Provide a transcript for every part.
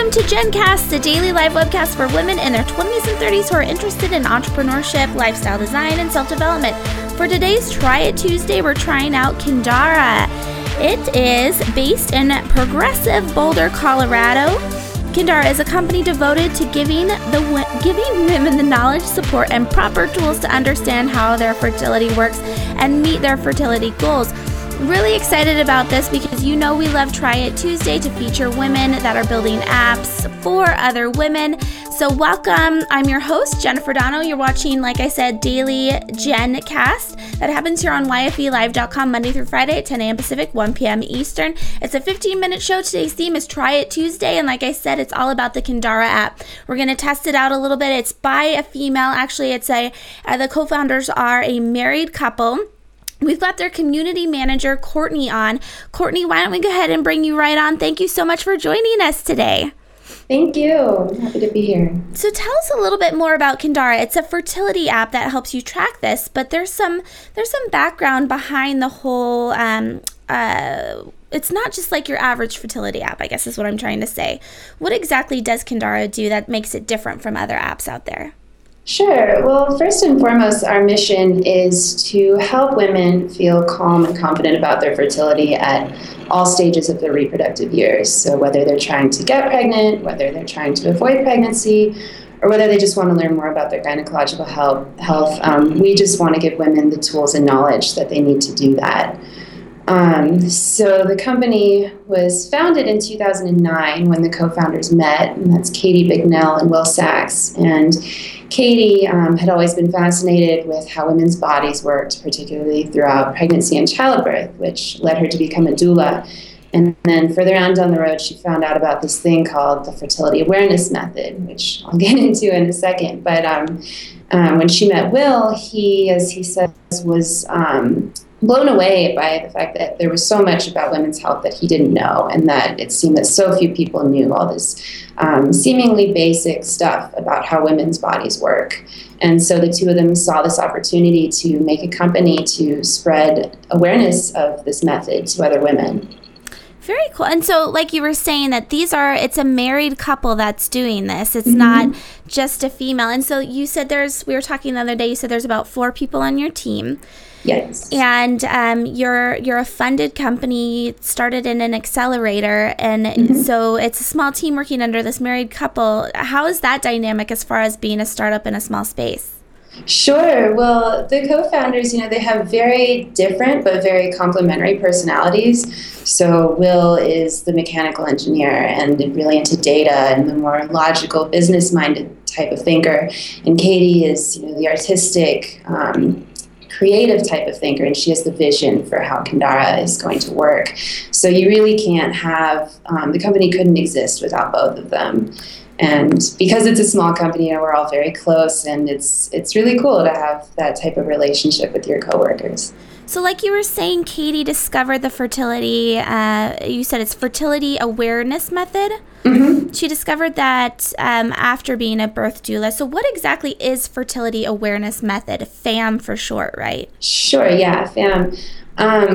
Welcome to GenCast, a daily live webcast for women in their 20s and 30s who are interested in entrepreneurship, lifestyle design, and self-development. For today's Try It Tuesday, we're trying out Kindara. It is based in progressive Boulder, Colorado. Kindara is a company devoted to giving women the knowledge, support, and proper tools to understand how their fertility works and meet their fertility goals. Really excited about this because you know we love Try It Tuesday to feature women that are building apps for other women. So welcome. I'm your host, Jennifer Donnell. You're watching, like I said, Daily GenCast. That happens here on yfelive.com Monday through Friday at 10 a.m. Pacific, 1 p.m. Eastern. It's a 15-minute show. Today's theme is Try It Tuesday. And like I said, it's all about the Kindara app. We're going to test it out a little bit. It's by a female. Actually, it's the co-founders are a married couple. We've got their community manager, Courtney, on. Courtney, why don't we go ahead and bring you right on? Thank you so much for joining us today. Thank you. I'm happy to be here. So tell us a little bit more about Kindara. It's a fertility app that helps you track this, but there's some background behind the whole. It's not just like your average fertility app, I guess is what I'm trying to say. What exactly does Kindara do that makes it different from other apps out there? Sure. Well, first and foremost, our mission is to help women feel calm and confident about their fertility at all stages of their reproductive years. So whether they're trying to get pregnant, whether they're trying to avoid pregnancy, or whether they just want to learn more about their gynecological health, we just want to give women the tools and knowledge that they need to do that. So the company was founded in 2009 when the co-founders met, and that's Katie Bicknell and Will Sachs. And Katie had always been fascinated with how women's bodies worked, particularly throughout pregnancy and childbirth, which led her to become a doula. And then further on down the road, she found out about this thing called the fertility awareness method, which I'll get into in a second. But when she met Will, he, as he says, was blown away by the fact that there was so much about women's health that he didn't know, and that it seemed that so few people knew all this seemingly basic stuff about how women's bodies work. And so the two of them saw this opportunity to make a company to spread awareness of this method to other women. Very cool. And so, like you were saying, that it's a married couple that's doing this. It's mm-hmm. not just a female. And so you said we were talking the other day, you said there's about 4 people on your team. Yes. And you're a funded company, started in an accelerator. And mm-hmm. so it's a small team working under this married couple. How is that dynamic as far as being a startup in a small space? Sure. Well, the co-founders, they have very different but very complementary personalities. So Will is the mechanical engineer and really into data and the more logical, business-minded type of thinker. And Katie is, the artistic, creative type of thinker, and she has the vision for how Kindara is going to work. So you really can't have, the company couldn't exist without both of them. And because it's a small company, we're all very close, and it's really cool to have that type of relationship with your coworkers. So like you were saying, Katie discovered the fertility, you said it's fertility awareness method. Mm-hmm. She discovered that after being a birth doula. So what exactly is fertility awareness method? FAM for short, right? Sure, yeah, FAM.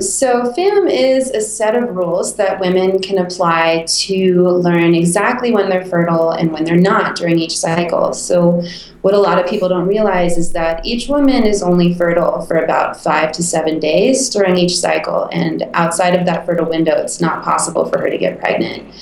So FAM is a set of rules that women can apply to learn exactly when they're fertile and when they're not during each cycle. So what a lot of people don't realize is that each woman is only fertile for about 5 to 7 days during each cycle, and outside of that fertile window, it's not possible for her to get pregnant.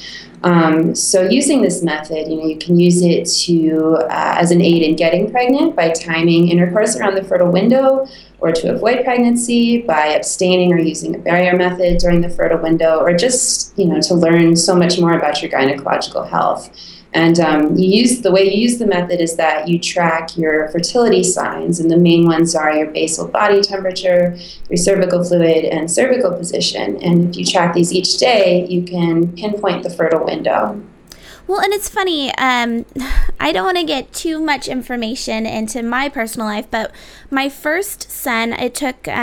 So using this method, you can use it to as an aid in getting pregnant by timing intercourse around the fertile window, or to avoid pregnancy by abstaining or using a barrier method during the fertile window, or just to learn so much more about your gynecological health. And the way you use the method is that you track your fertility signs, and the main ones are your basal body temperature, your cervical fluid, and cervical position. And if you track these each day, you can pinpoint the fertile window. Well, and it's funny, I don't want to get too much information into my personal life, but my first son, it took 6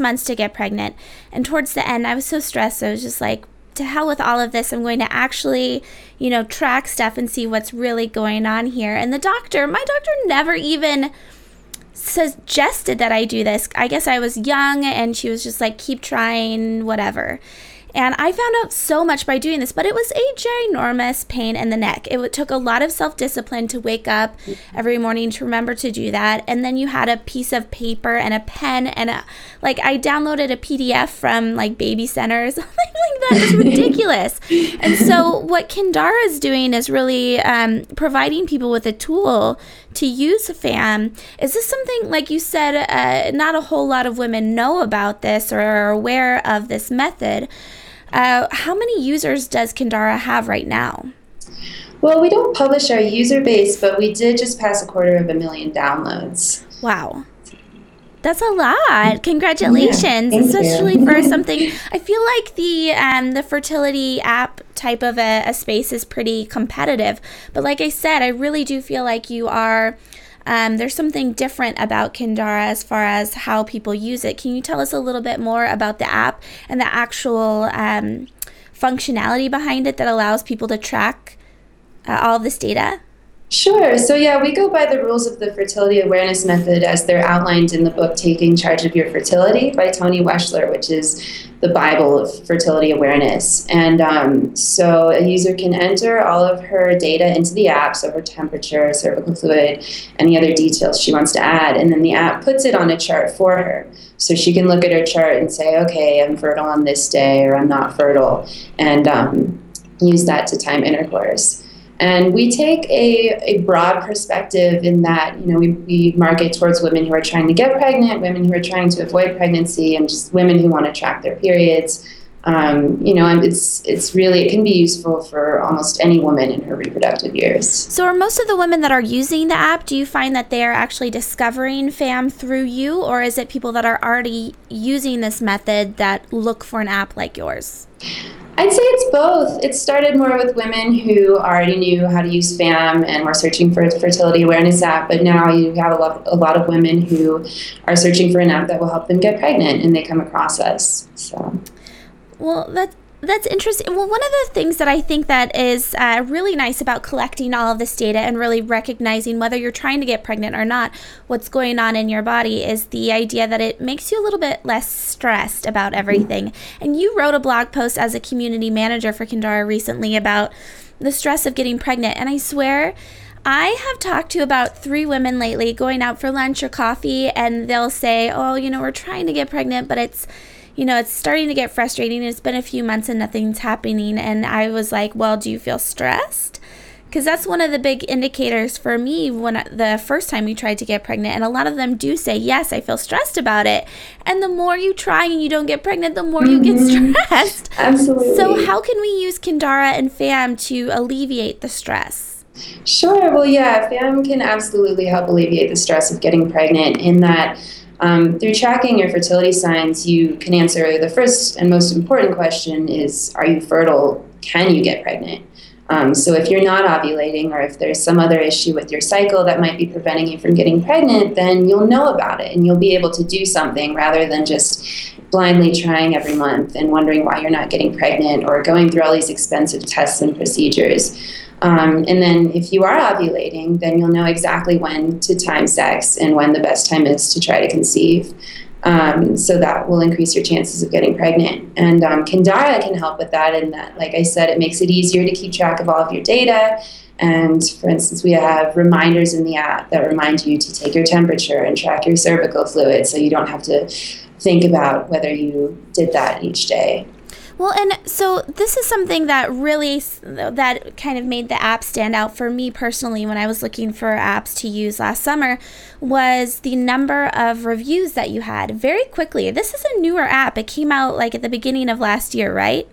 months to get pregnant. And towards the end, I was so stressed, I was just like, to hell with all of this, I'm going to actually, track stuff and see what's really going on here. And my doctor never even suggested that I do this. I guess I was young, and she was just like, keep trying, whatever. And I found out so much by doing this, but it was a ginormous pain in the neck. It took a lot of self-discipline to wake up every morning to remember to do that. And then you had a piece of paper and a pen and I downloaded a PDF from Baby Center or something like that. It's ridiculous. And so what Kindara is doing is really providing people with a tool to use FAM. Is this something, like you said, not a whole lot of women know about this or are aware of this method? How many users does Kindara have right now? Well, we don't publish our user base, but we did just pass 250,000 downloads. Wow. That's a lot. Congratulations, yeah, especially for something. I feel like the fertility app type of a space is pretty competitive. But like I said, I really do feel like you are, there's something different about Kindara as far as how people use it. Can you tell us a little bit more about the app and the actual functionality behind it that allows people to track all of this data? Sure. So yeah, we go by the rules of the fertility awareness method as they're outlined in the book Taking Charge of Your Fertility by Toni Weschler, which is the Bible of fertility awareness. And so a user can enter all of her data into the app, so her temperature, cervical fluid, any other details she wants to add, and then the app puts it on a chart for her. So she can look at her chart and say, okay, I'm fertile on this day, or I'm not fertile, and use that to time intercourse. And we take a broad perspective in that, we market towards women who are trying to get pregnant, women who are trying to avoid pregnancy, and just women who want to track their periods. And it's really, it can be useful for almost any woman in her reproductive years. So are most of the women that are using the app, do you find that they are actually discovering FAM through you, or is it people that are already using this method that look for an app like yours? I'd say it's both. It started more with women who already knew how to use FAM and were searching for a fertility awareness app, but now you have a lot of women who are searching for an app that will help them get pregnant, and they come across us. So, well, that's interesting. Well, one of the things that I think that is really nice about collecting all of this data and really recognizing whether you're trying to get pregnant or not, what's going on in your body, is the idea that it makes you a little bit less stressed about everything. And you wrote a blog post as a community manager for Kindara recently about the stress of getting pregnant. And I swear, I have talked to about 3 women lately going out for lunch or coffee, and they'll say, oh, we're trying to get pregnant, but it's starting to get frustrating. It's been a few months and nothing's happening. And I was like, well, do you feel stressed? Because that's one of the big indicators for me when the first time we tried to get pregnant. And a lot of them do say, yes, I feel stressed about it. And the more you try and you don't get pregnant, the more you get stressed. Absolutely. So how can we use Kindara and FAM to alleviate the stress? Sure. Well, yeah, FAM can absolutely help alleviate the stress of getting pregnant in that through tracking your fertility signs, you can answer the first and most important question is, are you fertile? Can you get pregnant? So if you're not ovulating, or if there's some other issue with your cycle that might be preventing you from getting pregnant, then you'll know about it and you'll be able to do something rather than just blindly trying every month and wondering why you're not getting pregnant or going through all these expensive tests and procedures. And then if you are ovulating, then you'll know exactly when to time sex and when the best time is to try to conceive. So that will increase your chances of getting pregnant. And Kindara can help with that in that, like I said, it makes it easier to keep track of all of your data. And for instance, we have reminders in the app that remind you to take your temperature and track your cervical fluid, so you don't have to think about whether you did that each day. Well, and so this is something that really, that kind of made the app stand out for me personally when I was looking for apps to use last summer, was the number of reviews that you had very quickly. This is a newer app. It came out at the beginning of last year, right?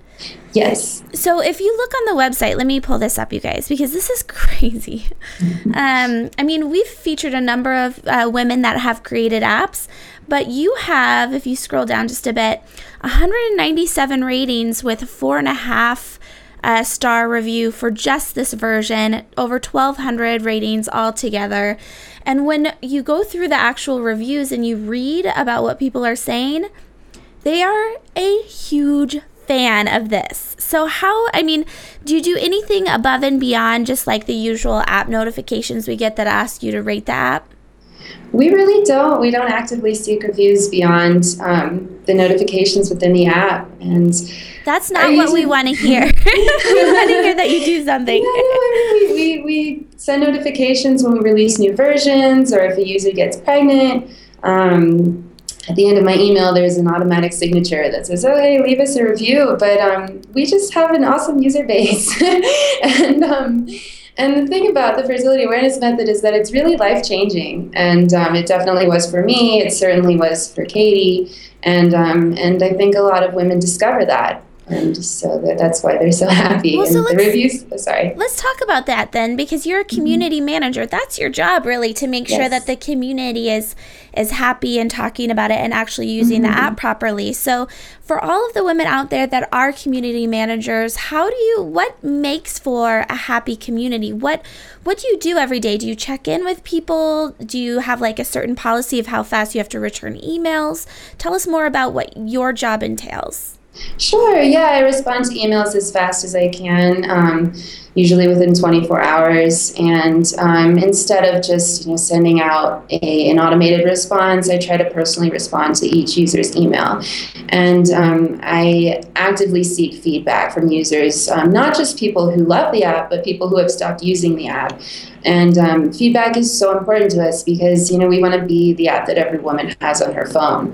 Yes. So if you look on the website, let me pull this up, you guys, because this is crazy. We've featured a number of women that have created apps, but you have, if you scroll down just a bit, 197 ratings with 4.5 star review for just this version, over 1,200 ratings altogether. And when you go through the actual reviews and you read about what people are saying, they are a huge fan of this. So do you do anything above and beyond just the usual app notifications we get that ask you to rate the app? We really don't. We don't actively seek reviews beyond the notifications within the app. And that's not what we want to hear. We want to hear that you do something. No, I mean, we send notifications when we release new versions or if a user gets pregnant. At the end of my email, there's an automatic signature that says, oh, hey, leave us a review. But we just have an awesome user base. And the thing about the fertility awareness method is that it's really life-changing, and it definitely was for me. It certainly was for Katie, and I think a lot of women discover that, and so that's why they're so happy. Well, so the reviews. Oh, sorry. Let's talk about that then, because you're a community manager. That's your job, really, to make sure that the community is happy and talking about it and actually using the app properly. So, for all of the women out there that are community managers, what makes for a happy community? What do you do every day? Do you check in with people? Do you have like a certain policy of how fast you have to return emails? Tell us more about what your job entails. Sure, yeah, I respond to emails as fast as I can, usually within 24 hours. And instead of just sending out an automated response, I try to personally respond to each user's email. And I actively seek feedback from users, not just people who love the app, but people who have stopped using the app. And feedback is so important to us because, we want to be the app that every woman has on her phone.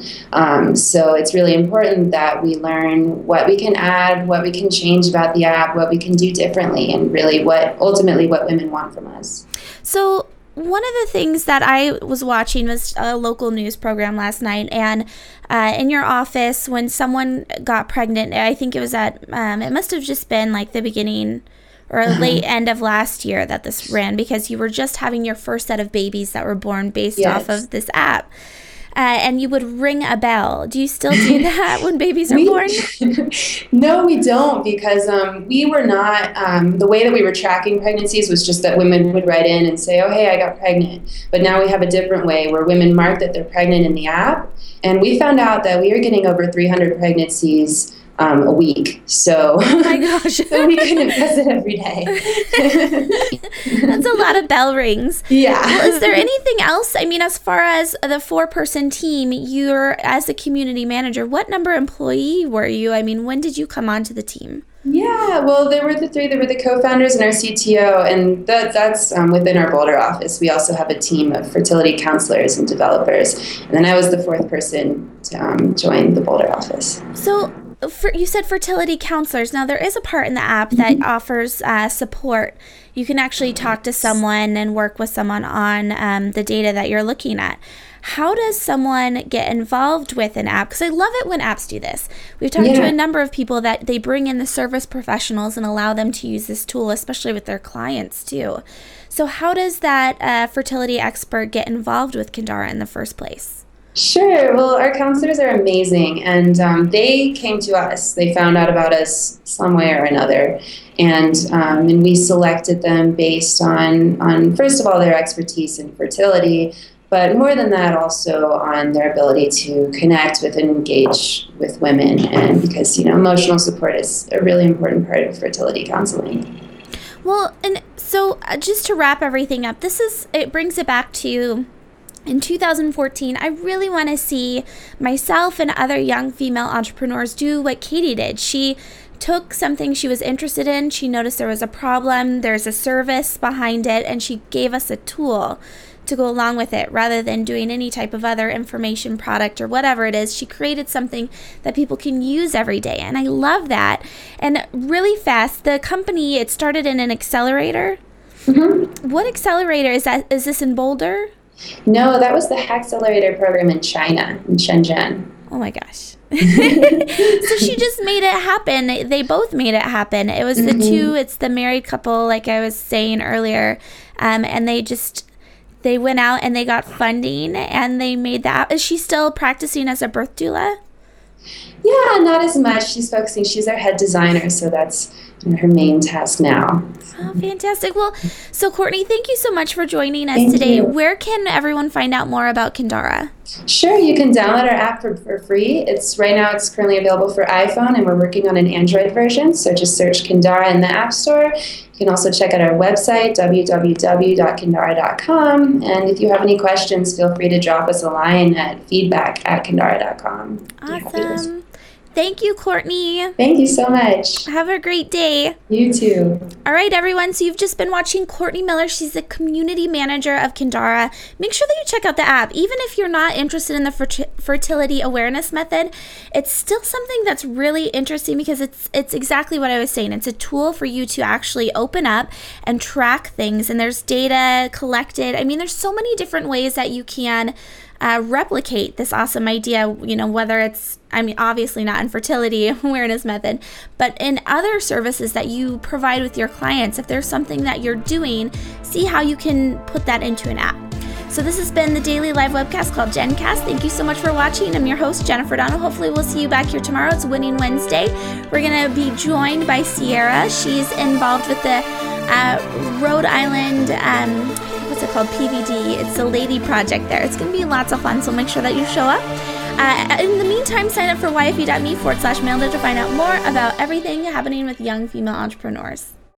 So it's really important that we learn what we can add, what we can change about the app, what we can do differently, and really ultimately what women want from us. So one of the things that I was watching was a local news program last night, and in your office when someone got pregnant, I think it was at, it must have just been like the beginning or late end of last year that this ran, because you were just having your first set of babies that were born based off of this app. And you would ring a bell. Do you still do that when babies are born? No, we don't, because we were not, the way that we were tracking pregnancies was just that women would write in and say, oh, hey, I got pregnant. But now we have a different way where women mark that they're pregnant in the app. And we found out that we were getting over 300 pregnancies a week. So, oh my gosh. So we couldn't press it every day. That's a lot of bell rings. Yeah. Well, is there anything else? I mean, as far as the 4-person team, you're as a community manager, what number employee were you? I mean, when did you come onto the team? Yeah, well, there were the three. There were the co-founders and our CTO, and that's within our Boulder office. We also have a team of fertility counselors and developers. And then I was the 4th person to join the Boulder office. So, you said fertility counselors. Now, there is a part in the app that offers support. You can actually talk to someone and work with someone on the data that you're looking at. How does someone get involved with an app? Because I love it when apps do this. We've talked to a number of people that they bring in the service professionals and allow them to use this tool, especially with their clients too. So how does that fertility expert get involved with Kindara in the first place? Sure. Well, our counselors are amazing, and they came to us. They found out about us some way or another, and we selected them based on first of all their expertise in fertility, but more than that, also on their ability to connect with and engage with women, and because emotional support is a really important part of fertility counseling. Well, and so just to wrap everything up, it brings it back to. In 2014, I really want to see myself and other young female entrepreneurs do what Katie did. She took something she was interested in, she noticed there was a problem, there's a service behind it, and she gave us a tool to go along with it rather than doing any type of other information product or whatever it is. She created something that people can use every day, and I love that. And really fast, the company, it started in an accelerator. Mm-hmm. What accelerator is that? Is this in Boulder? No, that was the hack accelerator program in China, in Shenzhen. Oh my gosh. So she just made it happen. They both made it happen. It was it's the married couple, like I was saying earlier. And they went out and they got funding and they made that. Is she still practicing as a birth doula? Yeah, not as much. She's focusing. She's our head designer, so that's and her main task now. Oh, fantastic. Well, so Courtney, thank you so much for joining us today. Where can everyone find out more about Kindara? Sure, you can download our app for free. Right now it's currently available for iPhone, and we're working on an Android version, so just search Kindara in the App Store. You can also check out our website, www.kindara.com, and if you have any questions, feel free to drop us a line at feedback@kindara.com. Awesome. Thank you, Courtney. Thank you so much. Have a great day. You too. All right, everyone. So you've just been watching Courtney Miller. She's the community manager of Kindara. Make sure that you check out the app. Even if you're not interested in the fertility awareness method, it's still something that's really interesting because it's exactly what I was saying. It's a tool for you to actually open up and track things. And there's data collected. I mean, there's so many different ways that you can replicate this awesome idea, you know, whether it's, I mean, obviously not in fertility awareness method, but in other services that you provide with your clients. If there's something that you're doing, see how you can put that into an app. So this has been the daily live webcast called GenCast. Thank you so much for watching. I'm your host, Jennifer Donnell. Hopefully we'll see you back here tomorrow. It's Winning Wednesday. We're going to be joined by Sierra. She's involved with the Rhode Island called PVD. It's a lady project there. It's going to be lots of fun, so make sure that you show up. In the meantime, sign up for YF.me/mailed to find out more about everything happening with young female entrepreneurs.